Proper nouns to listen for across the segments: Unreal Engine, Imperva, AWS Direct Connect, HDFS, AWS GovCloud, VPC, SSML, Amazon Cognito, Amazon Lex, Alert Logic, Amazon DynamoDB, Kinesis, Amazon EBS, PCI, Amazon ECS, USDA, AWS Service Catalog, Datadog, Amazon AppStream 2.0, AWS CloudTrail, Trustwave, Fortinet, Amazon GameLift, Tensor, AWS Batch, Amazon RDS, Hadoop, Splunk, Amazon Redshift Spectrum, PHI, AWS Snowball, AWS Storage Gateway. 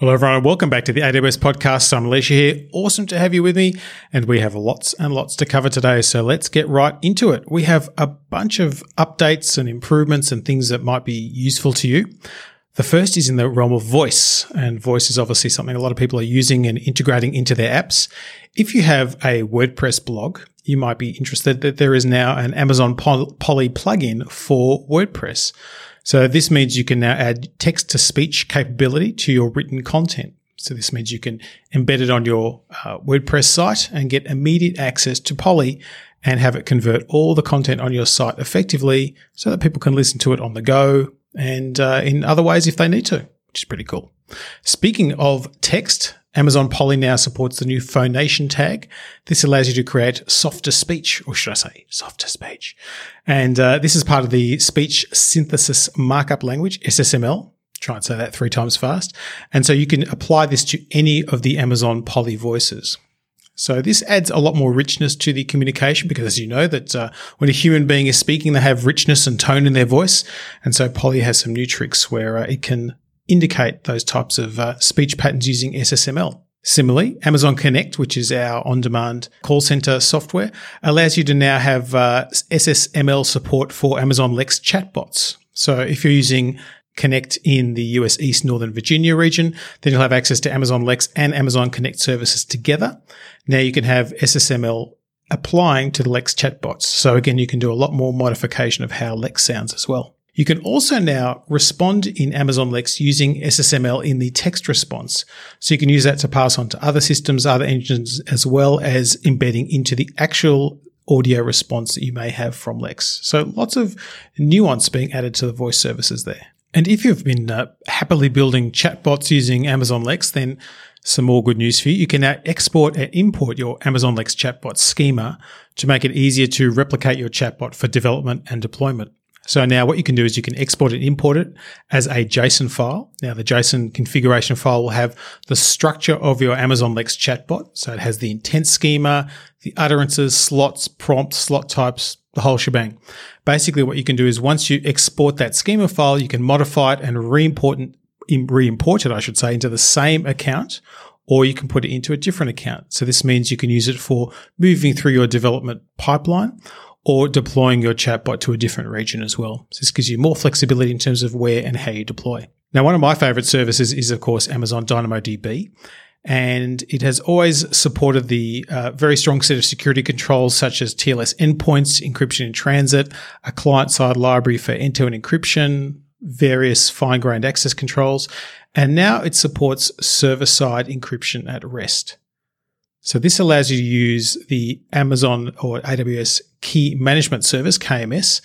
Hello everyone and welcome back to the AWS podcast. I'm Alicia here. Awesome to have you with me, and we have lots and lots to cover today, so let's get right into it. We have a bunch of updates and improvements and things that might be useful to you. The first is in the realm of voice, and voice is obviously something a lot of people are using and integrating into their apps. If you have a WordPress blog, you might be interested that there is now an Amazon Polly plugin for WordPress. So this means you can now add text-to-speech capability to your written content. So this means you can embed it on your WordPress site and get immediate access to Polly and have it convert all the content on your site effectively so that people can listen to it on the go and in other ways if they need to, which is pretty cool. Speaking of text, Amazon Polly now supports the new phonation tag. This allows you to create softer speech, or should I say softer speech. And this is part of the Speech Synthesis Markup Language, SSML. Try and say that 3 times fast. And so you can apply this to any of the Amazon Polly voices. So this adds a lot more richness to the communication because, as you know, that when a human being is speaking, they have richness and tone in their voice. And so Polly has some new tricks where it can indicate those types of speech patterns using SSML. Similarly, Amazon Connect, which is our on-demand call center software, allows you to now have SSML support for Amazon Lex chatbots. So if you're using Connect in the US East Northern Virginia region, then you'll have access to Amazon Lex and Amazon Connect services together. Now you can have SSML applying to the Lex chatbots. So again, you can do a lot more modification of how Lex sounds as well. You can also now respond in Amazon Lex using SSML in the text response. So you can use that to pass on to other systems, other engines, as well as embedding into the actual audio response that you may have from Lex. So lots of nuance being added to the voice services there. And if you've been happily building chatbots using Amazon Lex, then some more good news for you. You can now export and import your Amazon Lex chatbot schema to make it easier to replicate your chatbot for development and deployment. So now what you can do is you can export and import it as a JSON file. Now the JSON configuration file will have the structure of your Amazon Lex chatbot. So it has the intent schema, the utterances, slots, prompts, slot types, the whole shebang. Basically what you can do is once you export that schema file, you can modify it and re-import it into the same account, or you can put it into a different account. So this means you can use it for moving through your development pipeline or deploying your chatbot to a different region as well. So this gives you more flexibility in terms of where and how you deploy. Now, one of my favorite services is, of course, Amazon DynamoDB, and it has always supported the very strong set of security controls such as TLS endpoints, encryption in transit, a client-side library for end-to-end encryption, various fine-grained access controls, and now it supports server-side encryption at rest. So this allows you to use the Amazon or AWS Key Management Service, KMS,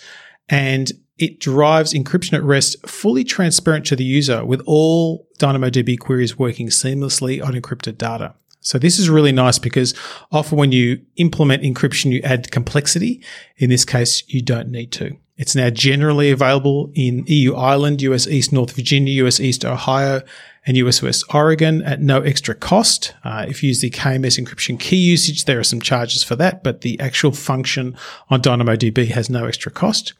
and it drives encryption at rest fully transparent to the user with all DynamoDB queries working seamlessly on encrypted data. So this is really nice because often when you implement encryption, you add complexity. In this case, you don't need to. It's now generally available in EU Ireland, US East North Virginia, US East Ohio, and US West Oregon at no extra cost. If you use the KMS encryption key usage, there are some charges for that, but the actual function on DynamoDB has no extra cost.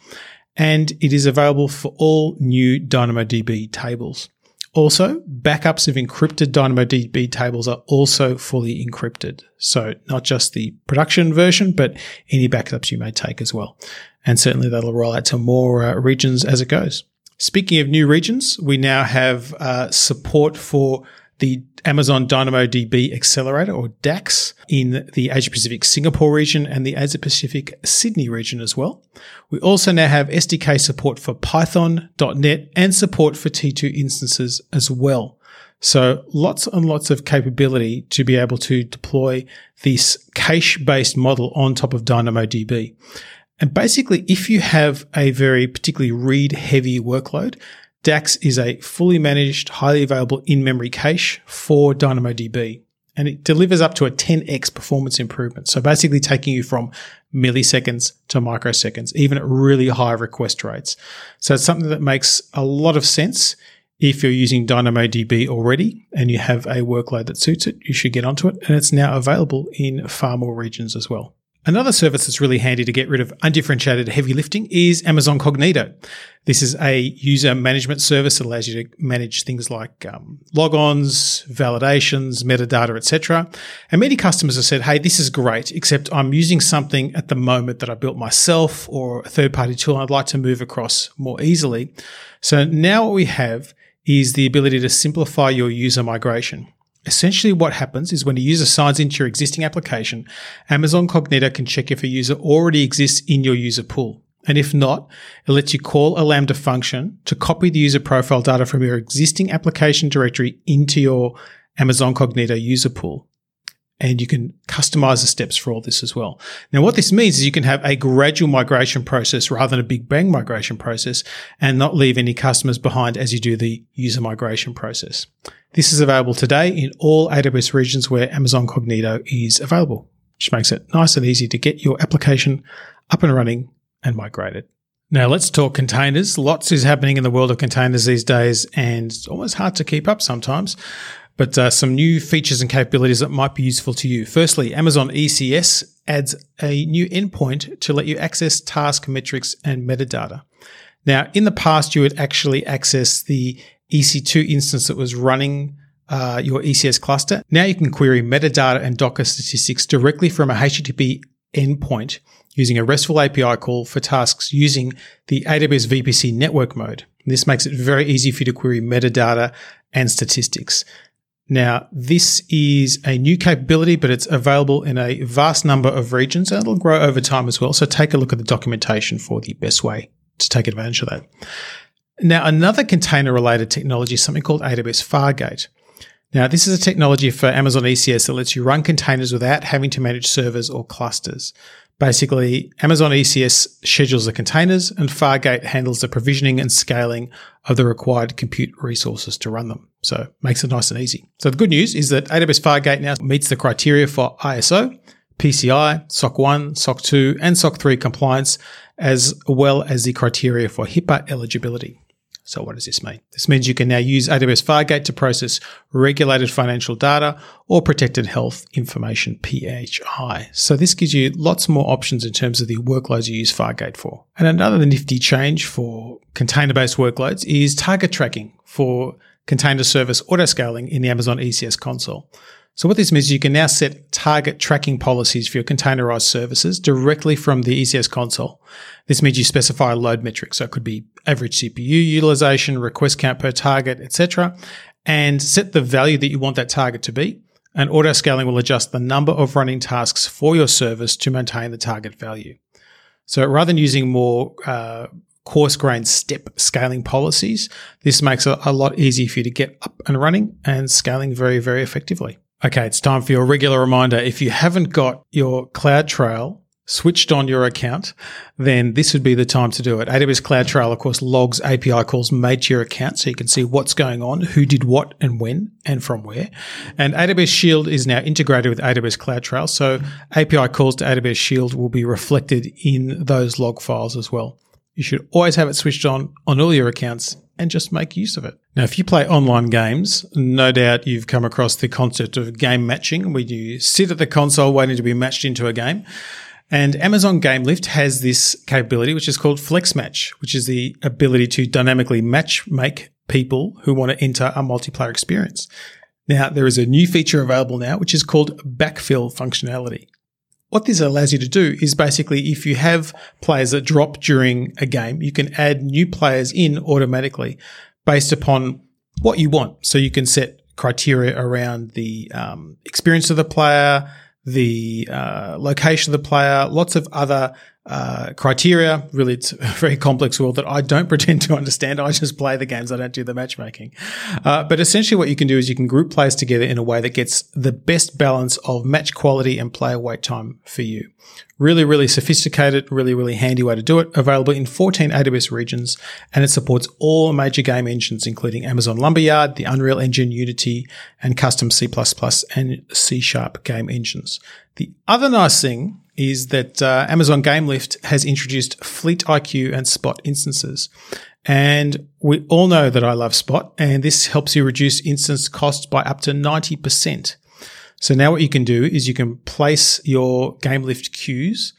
And it is available for all new DynamoDB tables. Also, backups of encrypted DynamoDB tables are also fully encrypted. So not just the production version, but any backups you may take as well. And certainly that'll roll out to more regions as it goes. Speaking of new regions, we now have support for the Amazon DynamoDB Accelerator, or DAX, in the Asia-Pacific Singapore region and the Asia-Pacific Sydney region as well. We also now have SDK support for Python, .NET, and support for T2 instances as well. So lots and lots of capability to be able to deploy this cache-based model on top of DynamoDB. And basically, if you have a very particularly read-heavy workload, DAX is a fully managed, highly available in-memory cache for DynamoDB, and it delivers up to a 10x performance improvement. So basically taking you from milliseconds to microseconds, even at really high request rates. So it's something that makes a lot of sense if you're using DynamoDB already and you have a workload that suits it. You should get onto it, and it's now available in far more regions as well. Another service that's really handy to get rid of undifferentiated heavy lifting is Amazon Cognito. This is a user management service that allows you to manage things like logons, validations, metadata, etc. And many customers have said, hey, this is great, except I'm using something at the moment that I built myself or a third-party tool, and I'd like to move across more easily. So now what we have is the ability to simplify your user migration. Essentially what happens is when a user signs into your existing application, Amazon Cognito can check if a user already exists in your user pool. And if not, it lets you call a Lambda function to copy the user profile data from your existing application directory into your Amazon Cognito user pool. And you can customize the steps for all this as well. Now, what this means is you can have a gradual migration process rather than a big bang migration process and not leave any customers behind as you do the user migration process. This is available today in all AWS regions where Amazon Cognito is available, which makes it nice and easy to get your application up and running and migrated. Now, let's talk containers. Lots is happening in the world of containers these days, and it's almost hard to keep up sometimes. But some new features and capabilities that might be useful to you. Firstly, Amazon ECS adds a new endpoint to let you access task metrics and metadata. Now, in the past, you would actually access the EC2 instance that was running your ECS cluster. Now you can query metadata and Docker statistics directly from a HTTP endpoint using a RESTful API call for tasks using the AWS VPC network mode. This makes it very easy for you to query metadata and statistics. Now, this is a new capability, but it's available in a vast number of regions, and it'll grow over time as well. So take a look at the documentation for the best way to take advantage of that. Now, another container-related technology is something called AWS Fargate. Now, this is a technology for Amazon ECS that lets you run containers without having to manage servers or clusters. Basically, Amazon ECS schedules the containers, and Fargate handles the provisioning and scaling of the required compute resources to run them. So makes it nice and easy. So the good news is that AWS Fargate now meets the criteria for ISO, PCI, SOC 1, SOC 2, and SOC 3 compliance, as well as the criteria for HIPAA eligibility. So what does this mean? This means you can now use AWS Fargate to process regulated financial data or protected health information, PHI. So this gives you lots more options in terms of the workloads you use Fargate for. And another nifty change for container-based workloads is target tracking for container service auto-scaling in the Amazon ECS console. So what this means is you can now set target tracking policies for your containerized services directly from the ECS console. This means you specify a load metric. So it could be average CPU utilization, request count per target, etc., and set the value that you want that target to be. And auto-scaling will adjust the number of running tasks for your service to maintain the target value. So rather than using more coarse-grained step scaling policies, this makes it a lot easier for you to get up and running and scaling very, very effectively. Okay, it's time for your regular reminder. If you haven't got your CloudTrail switched on your account, then this would be the time to do it. AWS CloudTrail, of course, logs API calls made to your account so you can see what's going on, who did what and when and from where. And AWS Shield is now integrated with AWS CloudTrail, so API calls to AWS Shield will be reflected in those log files as well. You should always have it switched on all your accounts and just make use of it. Now, if you play online games, no doubt you've come across the concept of game matching, where you sit at the console waiting to be matched into a game. And Amazon GameLift has this capability, which is called Flex Match, which is the ability to dynamically match make people who want to enter a multiplayer experience. Now, there is a new feature available now, which is called backfill functionality. What this allows you to do is basically if you have players that drop during a game, you can add new players in automatically based upon what you want. So you can set criteria around the experience of the player, the location of the player, lots of other criteria. Really, it's a very complex world that I don't pretend to understand. I just play the games. I don't do the matchmaking. But essentially what you can do is you can group players together in a way that gets the best balance of match quality and player wait time for you. Really, really sophisticated, really, really handy way to do it. Available in 14 AWS regions, and it supports all major game engines, including Amazon Lumberyard, the Unreal Engine, Unity, and custom C++ and C# game engines. The other nice thing is that Amazon GameLift has introduced Fleet IQ and Spot instances. And we all know that I love Spot, and this helps you reduce instance costs by up to 90%. So now what you can do is you can place your GameLift queues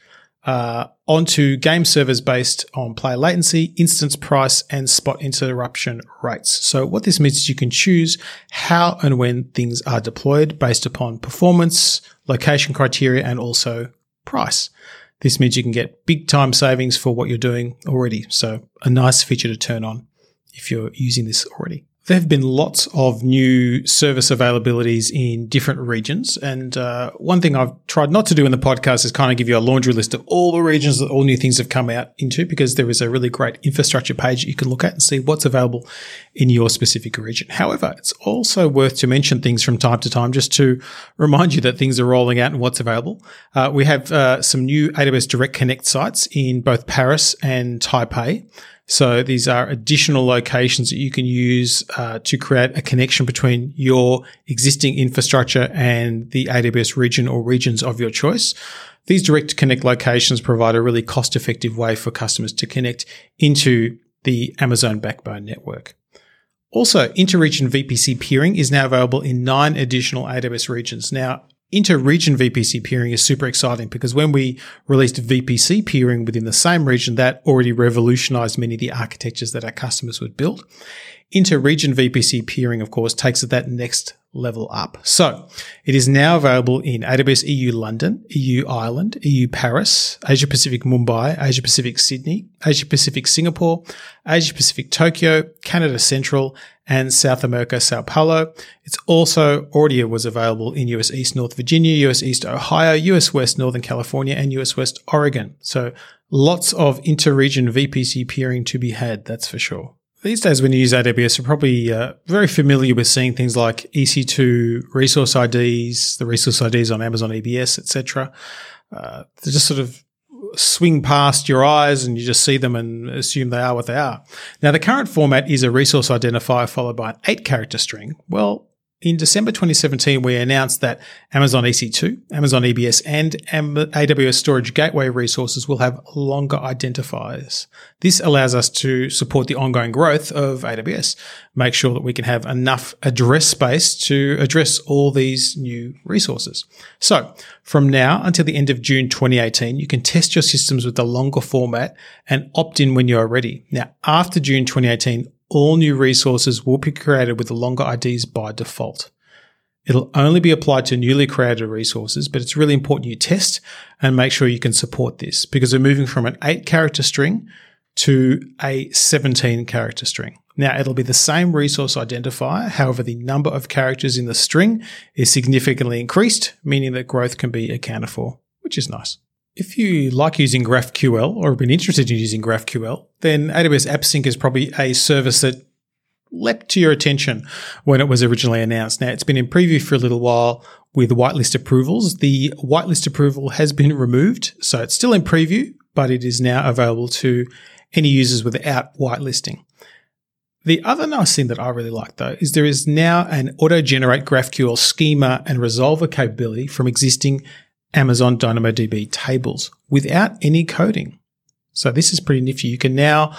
onto game servers based on player latency, instance price, and spot interruption rates. So what this means is you can choose how and when things are deployed based upon performance, location criteria, and also price. This means you can get big time savings for what you're doing already. So a nice feature to turn on if you're using this already. There have been lots of new service availabilities in different regions. And one thing I've tried not to do in the podcast is kind of give you a laundry list of all the regions that all new things have come out into, because there is a really great infrastructure page that you can look at and see what's available in your specific region. However, it's also worth to mention things from time to time just to remind you that things are rolling out and what's available. We have some new AWS Direct Connect sites in both Paris and Taipei. So these are additional locations that you can use to create a connection between your existing infrastructure and the AWS region or regions of your choice. These direct connect locations provide a really cost-effective way for customers to connect into the Amazon backbone network. Also, inter-region VPC peering is now available in 9 additional AWS regions. Now, inter-region VPC peering is super exciting because when we released VPC peering within the same region, that already revolutionized many of the architectures that our customers would build. Inter-region VPC peering, of course, takes it that next level up. So it is now available in AWS EU London, EU Ireland, EU Paris, Asia Pacific Mumbai, Asia Pacific Sydney, Asia Pacific Singapore, Asia Pacific Tokyo, Canada Central, and South America, Sao Paulo. It's also already was available in US East, North Virginia, US East, Ohio, US West, Northern California, and US West, Oregon. So lots of inter-region VPC peering to be had, that's for sure. These days when you use AWS, you're probably very familiar with seeing things like EC2 resource IDs, the resource IDs on Amazon EBS, etc. They just sort of swing past your eyes and you just see them and assume they are what they are. Now, the current format is a resource identifier followed by an 8-character string. Well, in December 2017, we announced that Amazon EC2, Amazon EBS, and AWS Storage Gateway resources will have longer identifiers. This allows us to support the ongoing growth of AWS, make sure that we can have enough address space to address all these new resources. So from now until the end of June 2018, you can test your systems with the longer format and opt in when you are ready. Now, after June 2018, all new resources will be created with the longer IDs by default. It'll only be applied to newly created resources, but it's really important you test and make sure you can support this because we're moving from an 8-character string to a 17-character string. Now, it'll be the same resource identifier. However, the number of characters in the string is significantly increased, meaning that growth can be accounted for, which is nice. If you like using GraphQL or have been interested in using GraphQL, then AWS AppSync is probably a service that leapt to your attention when it was originally announced. Now, it's been in preview for a little while with whitelist approvals. The whitelist approval has been removed, so it's still in preview, but it is now available to any users without whitelisting. The other nice thing that I really like, though, is there is now an auto-generate GraphQL schema and resolver capability from existing Amazon DynamoDB tables without any coding. So this is pretty nifty. You can now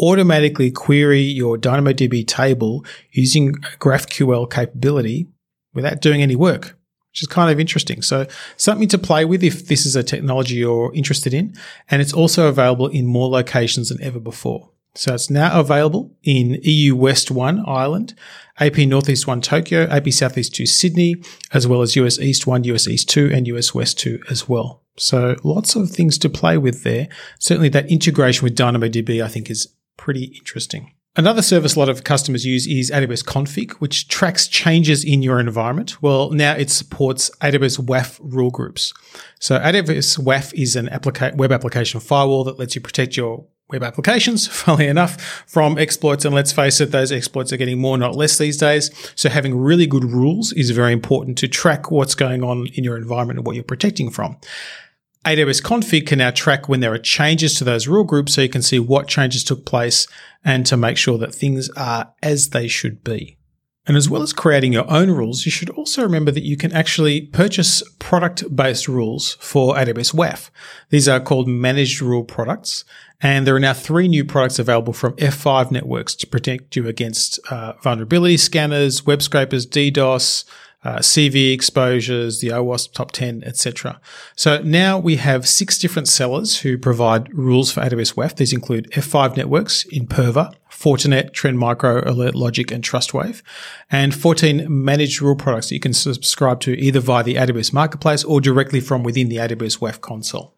automatically query your DynamoDB table using GraphQL capability without doing any work, which is kind of interesting. So something to play with if this is a technology you're interested in. And it's also available in more locations than ever before. So it's now available in EU West 1, Ireland, AP Northeast 1, Tokyo, AP Southeast 2, Sydney, as well as US East 1, US East 2, and US West 2 as well. So lots of things to play with there. Certainly that integration with DynamoDB, I think, is pretty interesting. Another service a lot of customers use is AWS Config, which tracks changes in your environment. Well, now it supports AWS WAF rule groups. So AWS WAF is an web application firewall that lets you protect your web applications, funnily enough, from exploits. And let's face it, those exploits are getting more, not less these days. So having really good rules is very important to track what's going on in your environment and what you're protecting from. AWS Config can now track when there are changes to those rule groups so you can see what changes took place and to make sure that things are as they should be. And as well as creating your own rules, you should also remember that you can actually purchase product-based rules for AWS WAF. These are called managed rule products, and there are now 3 new products available from F5 networks to protect you against vulnerability scanners, web scrapers, DDoS, CV exposures, the OWASP top 10, etc. So now we have 6 different sellers who provide rules for AWS WAF. These include F5 networks in Imperva, Fortinet, Trend Micro, Alert Logic, and TrustWave, and 14 managed rule products that you can subscribe to either via the AWS Marketplace or directly from within the AWS WAF console.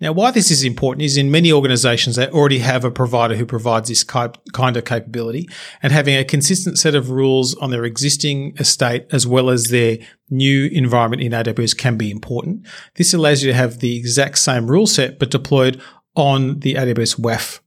Now, why this is important is in many organizations they already have a provider who provides this kind of capability, and having a consistent set of rules on their existing estate as well as their new environment in AWS can be important. This allows you to have the exact same rule set but deployed on the AWS WAF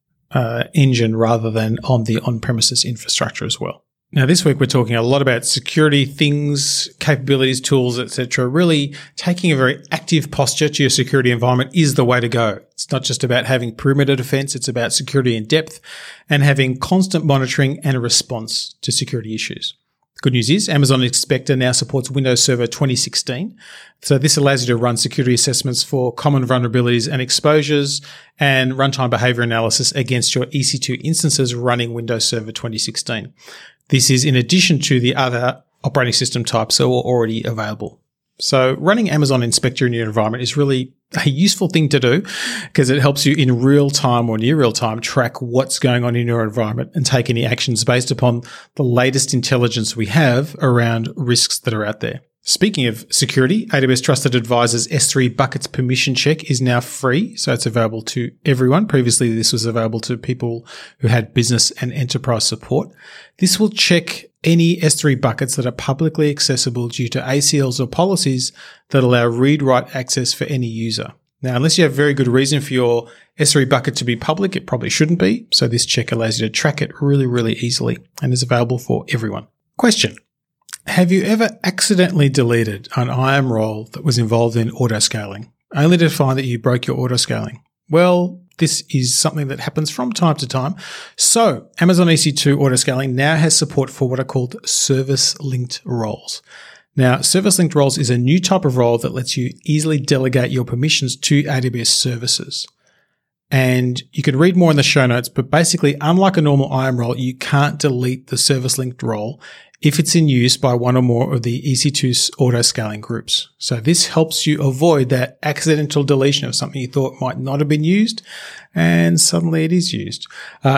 engine rather than on the on-premises infrastructure as well. Now, this week we're talking a lot about security things, capabilities, tools, etc. Really taking a very active posture to your security environment is the way to go. It's not just about having perimeter defense, it's about security in depth and having constant monitoring and a response to security issues. The good news is Amazon Inspector now supports Windows Server 2016. So this allows you to run security assessments for common vulnerabilities and exposures and runtime behavior analysis against your EC2 instances running Windows Server 2016. This is in addition to the other operating system types that are already available. So running Amazon Inspector in your environment is really a useful thing to do because it helps you in real time or near real time track what's going on in your environment and take any actions based upon the latest intelligence we have around risks that are out there. Speaking of security, AWS Trusted Advisor's S3 Buckets permission check is now free, so it's available to everyone. Previously, this was available to people who had business and enterprise support. This will check any S3 buckets that are publicly accessible due to ACLs or policies that allow read-write access for any user. Now, unless you have very good reason for your S3 bucket to be public, it probably shouldn't be, so this check allows you to track it really, really easily and is available for everyone. Question. Have you ever accidentally deleted an IAM role that was involved in autoscaling, only to find that you broke your autoscaling? Well, this is something that happens from time to time. So Amazon EC2 autoscaling now has support for what are called service-linked roles. Now, service-linked roles is a new type of role that lets you easily delegate your permissions to AWS services. And you can read more in the show notes, but basically, unlike a normal IAM role, you can't delete the service-linked role if it's in use by one or more of the EC2's auto-scaling groups. So this helps you avoid that accidental deletion of something you thought might not have been used, and suddenly it is used.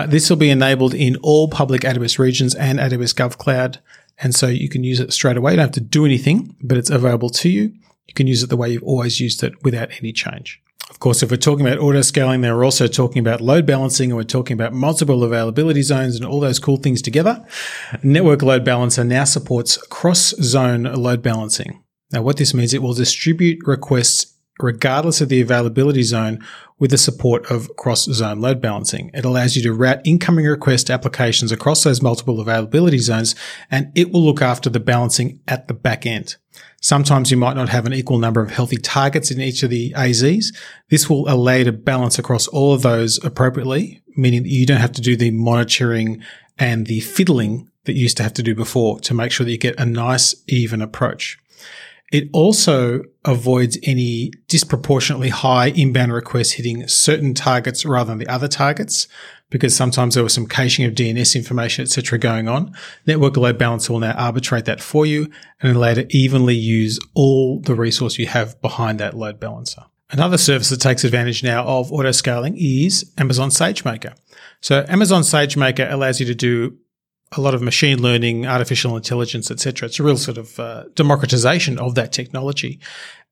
This will be enabled in all public AWS regions and AWS GovCloud, and so you can use it straight away. You don't have to do anything, but it's available to you. You can use it the way you've always used it without any change. Of course, if we're talking about auto-scaling, then we're also talking about load balancing, and we're talking about multiple availability zones and all those cool things together. Network Load Balancer now supports cross-zone load balancing. Now, what this means, it will distribute requests regardless of the availability zone with the support of cross-zone load balancing. It allows you to route incoming request applications across those multiple availability zones, and it will look after the balancing at the back end. Sometimes you might not have an equal number of healthy targets in each of the AZs. This will allow you to balance across all of those appropriately, meaning that you don't have to do the monitoring and the fiddling that you used to have to do before to make sure that you get a nice, even approach. It also avoids any disproportionately high inbound requests hitting certain targets rather than the other targets, because sometimes there was some caching of DNS information, etc., going on. Network Load Balancer will now arbitrate that for you and allow you to evenly use all the resource you have behind that load balancer. Another service that takes advantage now of auto-scaling is Amazon SageMaker. So Amazon SageMaker allows you to do a lot of machine learning, artificial intelligence, etc. It's a real sort of democratization of that technology.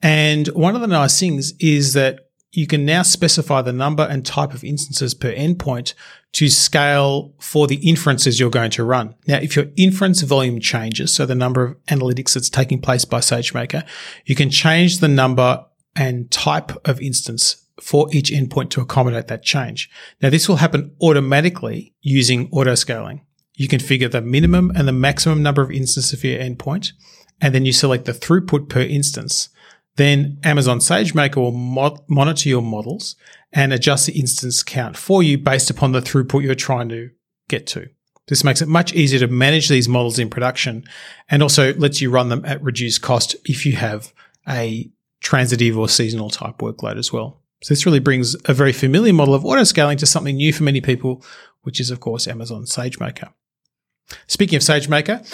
And one of the nice things is that you can now specify the number and type of instances per endpoint to scale for the inferences you're going to run. Now, if your inference volume changes, so the number of analytics that's taking place by SageMaker, you can change the number and type of instance for each endpoint to accommodate that change. Now, this will happen automatically using auto-scaling. You configure the minimum and the maximum number of instances for your endpoint, and then you select the throughput per instance. Then Amazon SageMaker will monitor your models and adjust the instance count for you based upon the throughput you're trying to get to. This makes it much easier to manage these models in production and also lets you run them at reduced cost if you have a transitive or seasonal type workload as well. So this really brings a very familiar model of auto-scaling to something new for many people, which is, of course, Amazon SageMaker. Speaking of SageMaker,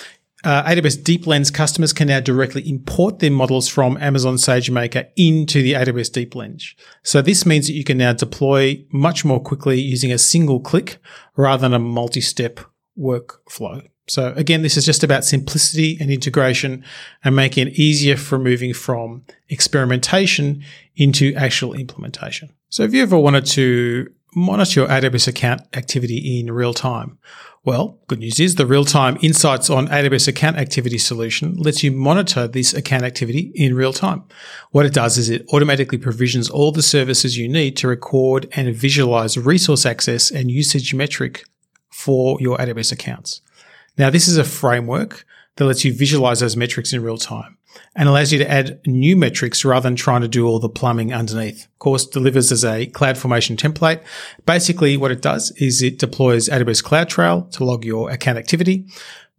AWS Deep Lens customers can now directly import their models from Amazon SageMaker into the AWS Deep Lens. So this means that you can now deploy much more quickly using a single click rather than a multi-step workflow. So again, this is just about simplicity and integration and making it easier for moving from experimentation into actual implementation. So if you ever wanted to monitor your AWS account activity in real time, well, good news is the real-time insights on AWS account activity solution lets you monitor this account activity in real time. What it does is it automatically provisions all the services you need to record and visualize resource access and usage metric for your AWS accounts. Now, this is a framework that lets you visualize those metrics in real time and allows you to add new metrics rather than trying to do all the plumbing underneath. Of course, delivers as a CloudFormation template. Basically, what it does is it deploys AWS CloudTrail to log your account activity,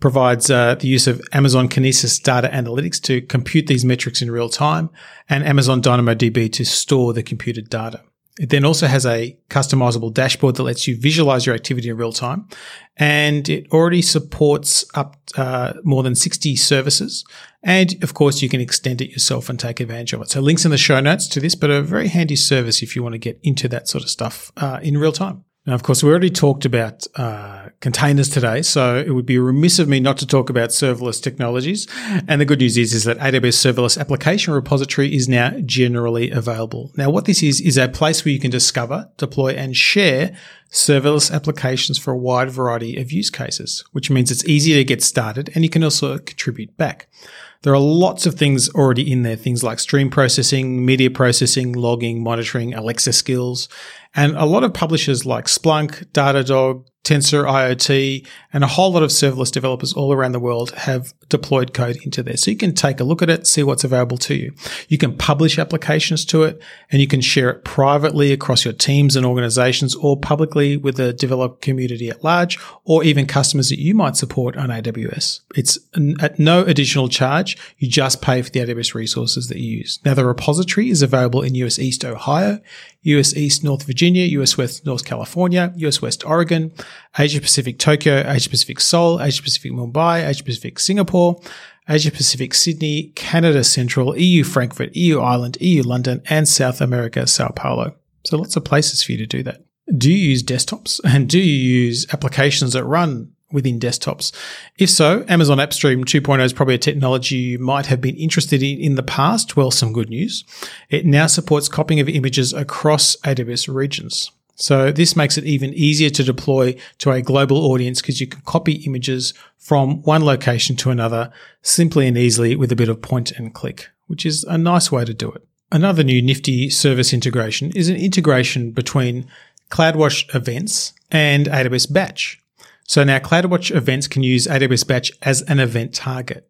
provides the use of Amazon Kinesis data analytics to compute these metrics in real time, and Amazon DynamoDB to store the computed data. It then also has a customizable dashboard that lets you visualize your activity in real time, and it already supports up more than 60 services. And of course, you can extend it yourself and take advantage of it. So links in the show notes to this, but a very handy service if you want to get into that sort of stuff in real time. Now, of course, we already talked about containers today, so it would be remiss of me not to talk about serverless technologies. And the good news is that AWS Serverless Application Repository is now generally available. Now, what this is a place where you can discover, deploy, and share serverless applications for a wide variety of use cases, which means it's easy to get started and you can also contribute back. There are lots of things already in there, things like stream processing, media processing, logging, monitoring, Alexa skills, and a lot of publishers like Splunk, Datadog, Tensor IoT, and a whole lot of serverless developers all around the world have deployed code into there. So you can take a look at it, see what's available to you. You can publish applications to it, and you can share it privately across your teams and organizations, or publicly with the developer community at large, or even customers that you might support on AWS. It's at no additional charge. You just pay for the AWS resources that you use. Now, the repository is available in US East Ohio, US East North Virginia, US West North California, US West Oregon, Asia Pacific Tokyo, Asia Pacific Seoul, Asia Pacific Mumbai, Asia Pacific Singapore, Asia Pacific Sydney, Canada Central, EU Frankfurt, EU Ireland, EU London, and South America, Sao Paulo. So lots of places for you to do that. Do you use desktops, and do you use applications that run within desktops? If so, Amazon AppStream 2.0 is probably a technology you might have been interested in the past. Well, some good news. It now supports copying of images across AWS regions. So this makes it even easier to deploy to a global audience because you can copy images from one location to another simply and easily with a bit of point and click, which is a nice way to do it. Another new nifty service integration is an integration between CloudWatch Events and AWS Batch. So now CloudWatch Events can use AWS Batch as an event target.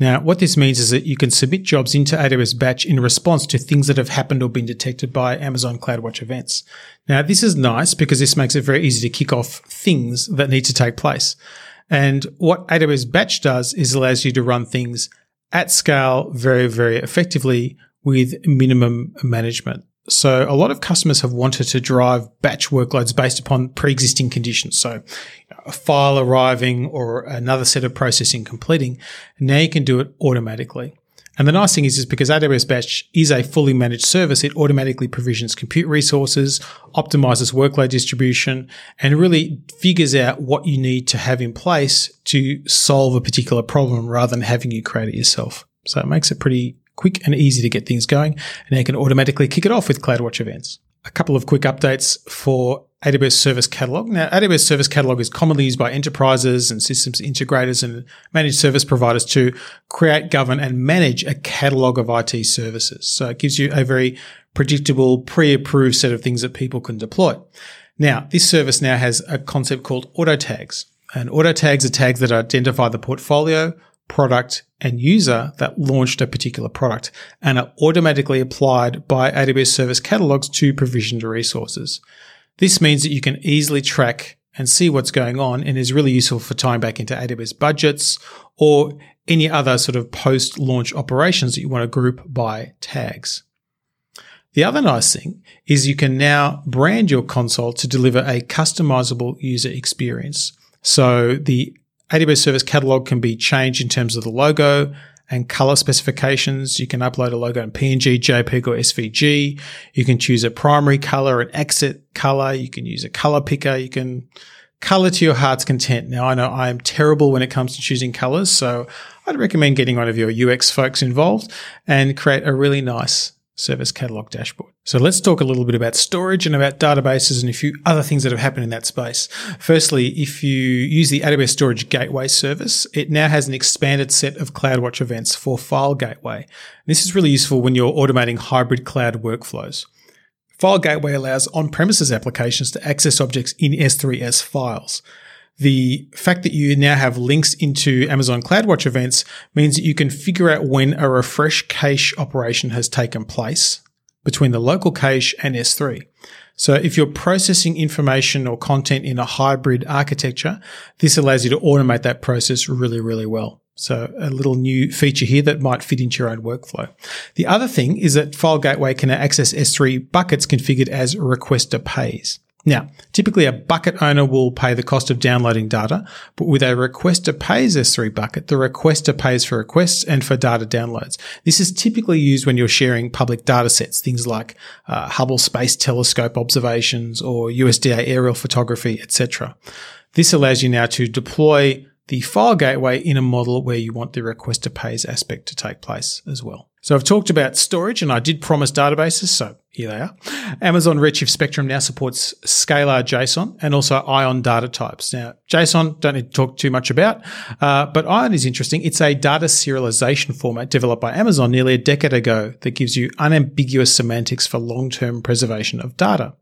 Now, what this means is that you can submit jobs into AWS Batch in response to things that have happened or been detected by Amazon CloudWatch Events. Now, this is nice because this makes it very easy to kick off things that need to take place. And what AWS Batch does is allows you to run things at scale very, very effectively with minimum management. So a lot of customers have wanted to drive batch workloads based upon pre-existing conditions. So a file arriving or another set of processing completing. Now you can do it automatically. And the nice thing is because AWS Batch is a fully managed service, it automatically provisions compute resources, optimizes workload distribution, and really figures out what you need to have in place to solve a particular problem rather than having you create it yourself. So it makes it pretty quick and easy to get things going, and they can automatically kick it off with CloudWatch Events. A couple of quick updates for AWS Service Catalog. Now, AWS Service Catalog is commonly used by enterprises and systems integrators and managed service providers to create, govern, and manage a catalog of IT services. So it gives you a very predictable, pre-approved set of things that people can deploy. Now, this service now has a concept called auto tags, and auto tags are tags that identify the portfolio, product, and user that launched a particular product and are automatically applied by AWS Service Catalogs to provisioned resources. This means that you can easily track and see what's going on and is really useful for tying back into AWS budgets or any other sort of post-launch operations that you want to group by tags. The other nice thing is you can now brand your console to deliver a customizable user experience. So the AWS Service Catalog can be changed in terms of the logo and color specifications. You can upload a logo in PNG, JPEG, or SVG. You can choose a primary color, an exit color. You can use a color picker. You can color to your heart's content. Now, I know I am terrible when it comes to choosing colors, so I'd recommend getting one of your UX folks involved and create a really nice Service Catalog dashboard. So let's talk a little bit about storage and about databases and a few other things that have happened in that space. Firstly, if you use the AWS Storage Gateway service, it now has an expanded set of CloudWatch events for File Gateway. This is really useful when you're automating hybrid cloud workflows. File Gateway allows on-premises applications to access objects in S3S files. The fact that you now have links into Amazon CloudWatch events means that you can figure out when a refresh cache operation has taken place between the local cache and S3. So if you're processing information or content in a hybrid architecture, this allows you to automate that process really, really well. So a little new feature here that might fit into your own workflow. The other thing is that File Gateway can access S3 buckets configured as requester pays. Now, typically a bucket owner will pay the cost of downloading data, but with a requester pays S3 bucket, the requester pays for requests and for data downloads. This is typically used when you're sharing public data sets, things like Hubble Space Telescope observations or USDA aerial photography, etc. This allows you now to deploy the File Gateway in a model where you want the requester pays aspect to take place as well. So I've talked about storage and I did promise databases, so here they are. Amazon Redshift Spectrum now supports scalar JSON and also Ion data types. Now, JSON, don't need to talk too much about, but Ion is interesting. It's a data serialization format developed by Amazon nearly a decade ago that gives you unambiguous semantics for long-term preservation of data.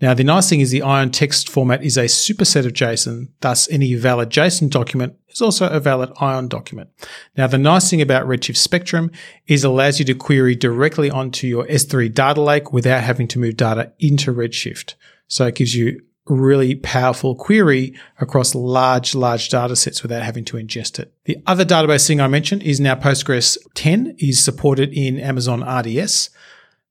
Now, the nice thing is the Ion text format is a superset of JSON, thus any valid JSON document is also a valid Ion document. Now, the nice thing about Redshift Spectrum is it allows you to query directly onto your S3 data lake without having to move data into Redshift. So it gives you really powerful query across large data sets without having to ingest it. The other database thing I mentioned is now Postgres 10 is supported in Amazon RDS.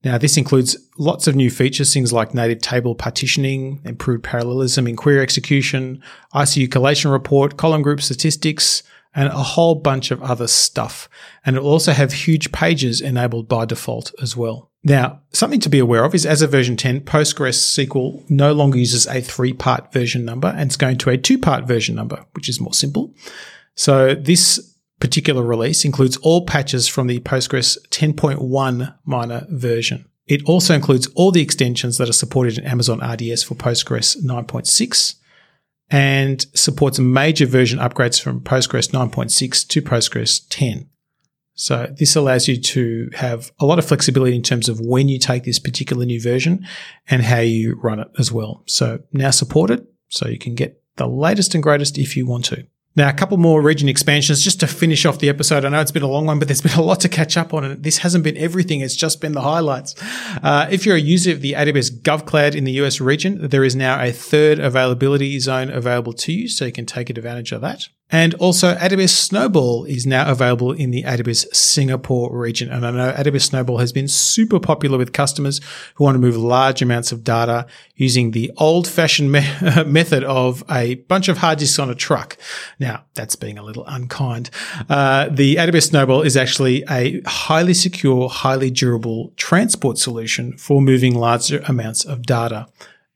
Now, this includes lots of new features, things like native table partitioning, improved parallelism in query execution, ICU collation report, column group statistics, and a whole bunch of other stuff. And it will also have huge pages enabled by default as well. Now, something to be aware of is as of version 10, PostgreSQL no longer uses a 3-part version number and it's going to a 2-part version number, which is more simple. So this particular release includes all patches from the Postgres 10.1 minor version. It also includes all the extensions that are supported in Amazon RDS for Postgres 9.6 and supports major version upgrades from Postgres 9.6 to Postgres 10. So this allows you to have a lot of flexibility in terms of when you take this particular new version and how you run it as well. So now supported, so you can get the latest and greatest if you want to. Now, a couple more region expansions just to finish off the episode. I know it's been a long one, but there's been a lot to catch up on, and this hasn't been everything. It's just been the highlights. If you're a user of the AWS GovCloud in the US region, there is now a third availability zone available to you, so you can take advantage of that. And also, AWS Snowball is now available in the AWS Singapore region. And I know AWS Snowball has been super popular with customers who want to move large amounts of data using the old-fashioned method of a bunch of hard disks on a truck. Now, that's being a little unkind. The AWS Snowball is actually a highly secure, highly durable transport solution for moving larger amounts of data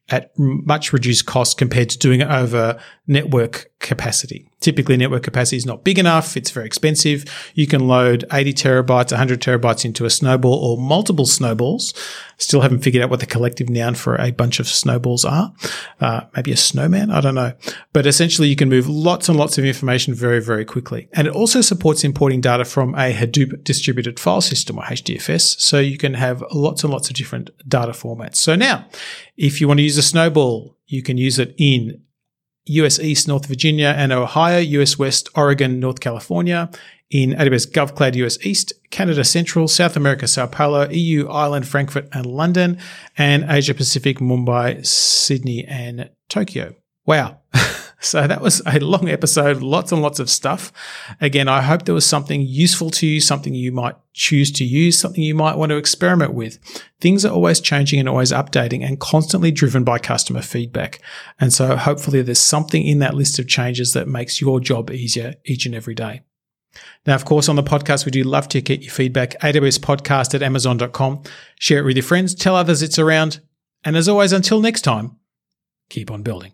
at much reduced cost compared to doing it over network capacity. Typically, network capacity is not big enough. It's very expensive. You can load 80 terabytes, 100 terabytes into a snowball or multiple snowballs. Still haven't figured out what the collective noun for a bunch of snowballs are. Maybe a snowman? I don't know. But essentially, you can move lots and lots of information very, very quickly. And it also supports importing data from a Hadoop distributed file system or HDFS. So you can have lots and lots of different data formats. So now, if you want to use a snowball, you can use it in US East, North Virginia and Ohio, US West, Oregon, North California, in AWS GovCloud US East, Canada Central, South America, Sao Paulo, EU, Ireland, Frankfurt and London, and Asia Pacific, Mumbai, Sydney and Tokyo. Wow. So that was a long episode, lots and lots of stuff. Again, I hope there was something useful to you, something you might choose to use, something you might want to experiment with. Things are always changing and always updating and constantly driven by customer feedback. And so hopefully there's something in that list of changes that makes your job easier each and every day. Now, of course, on the podcast, we do love to get your feedback. awspodcast@amazon.com. Share it with your friends, tell others it's around. And as always, until next time, keep on building.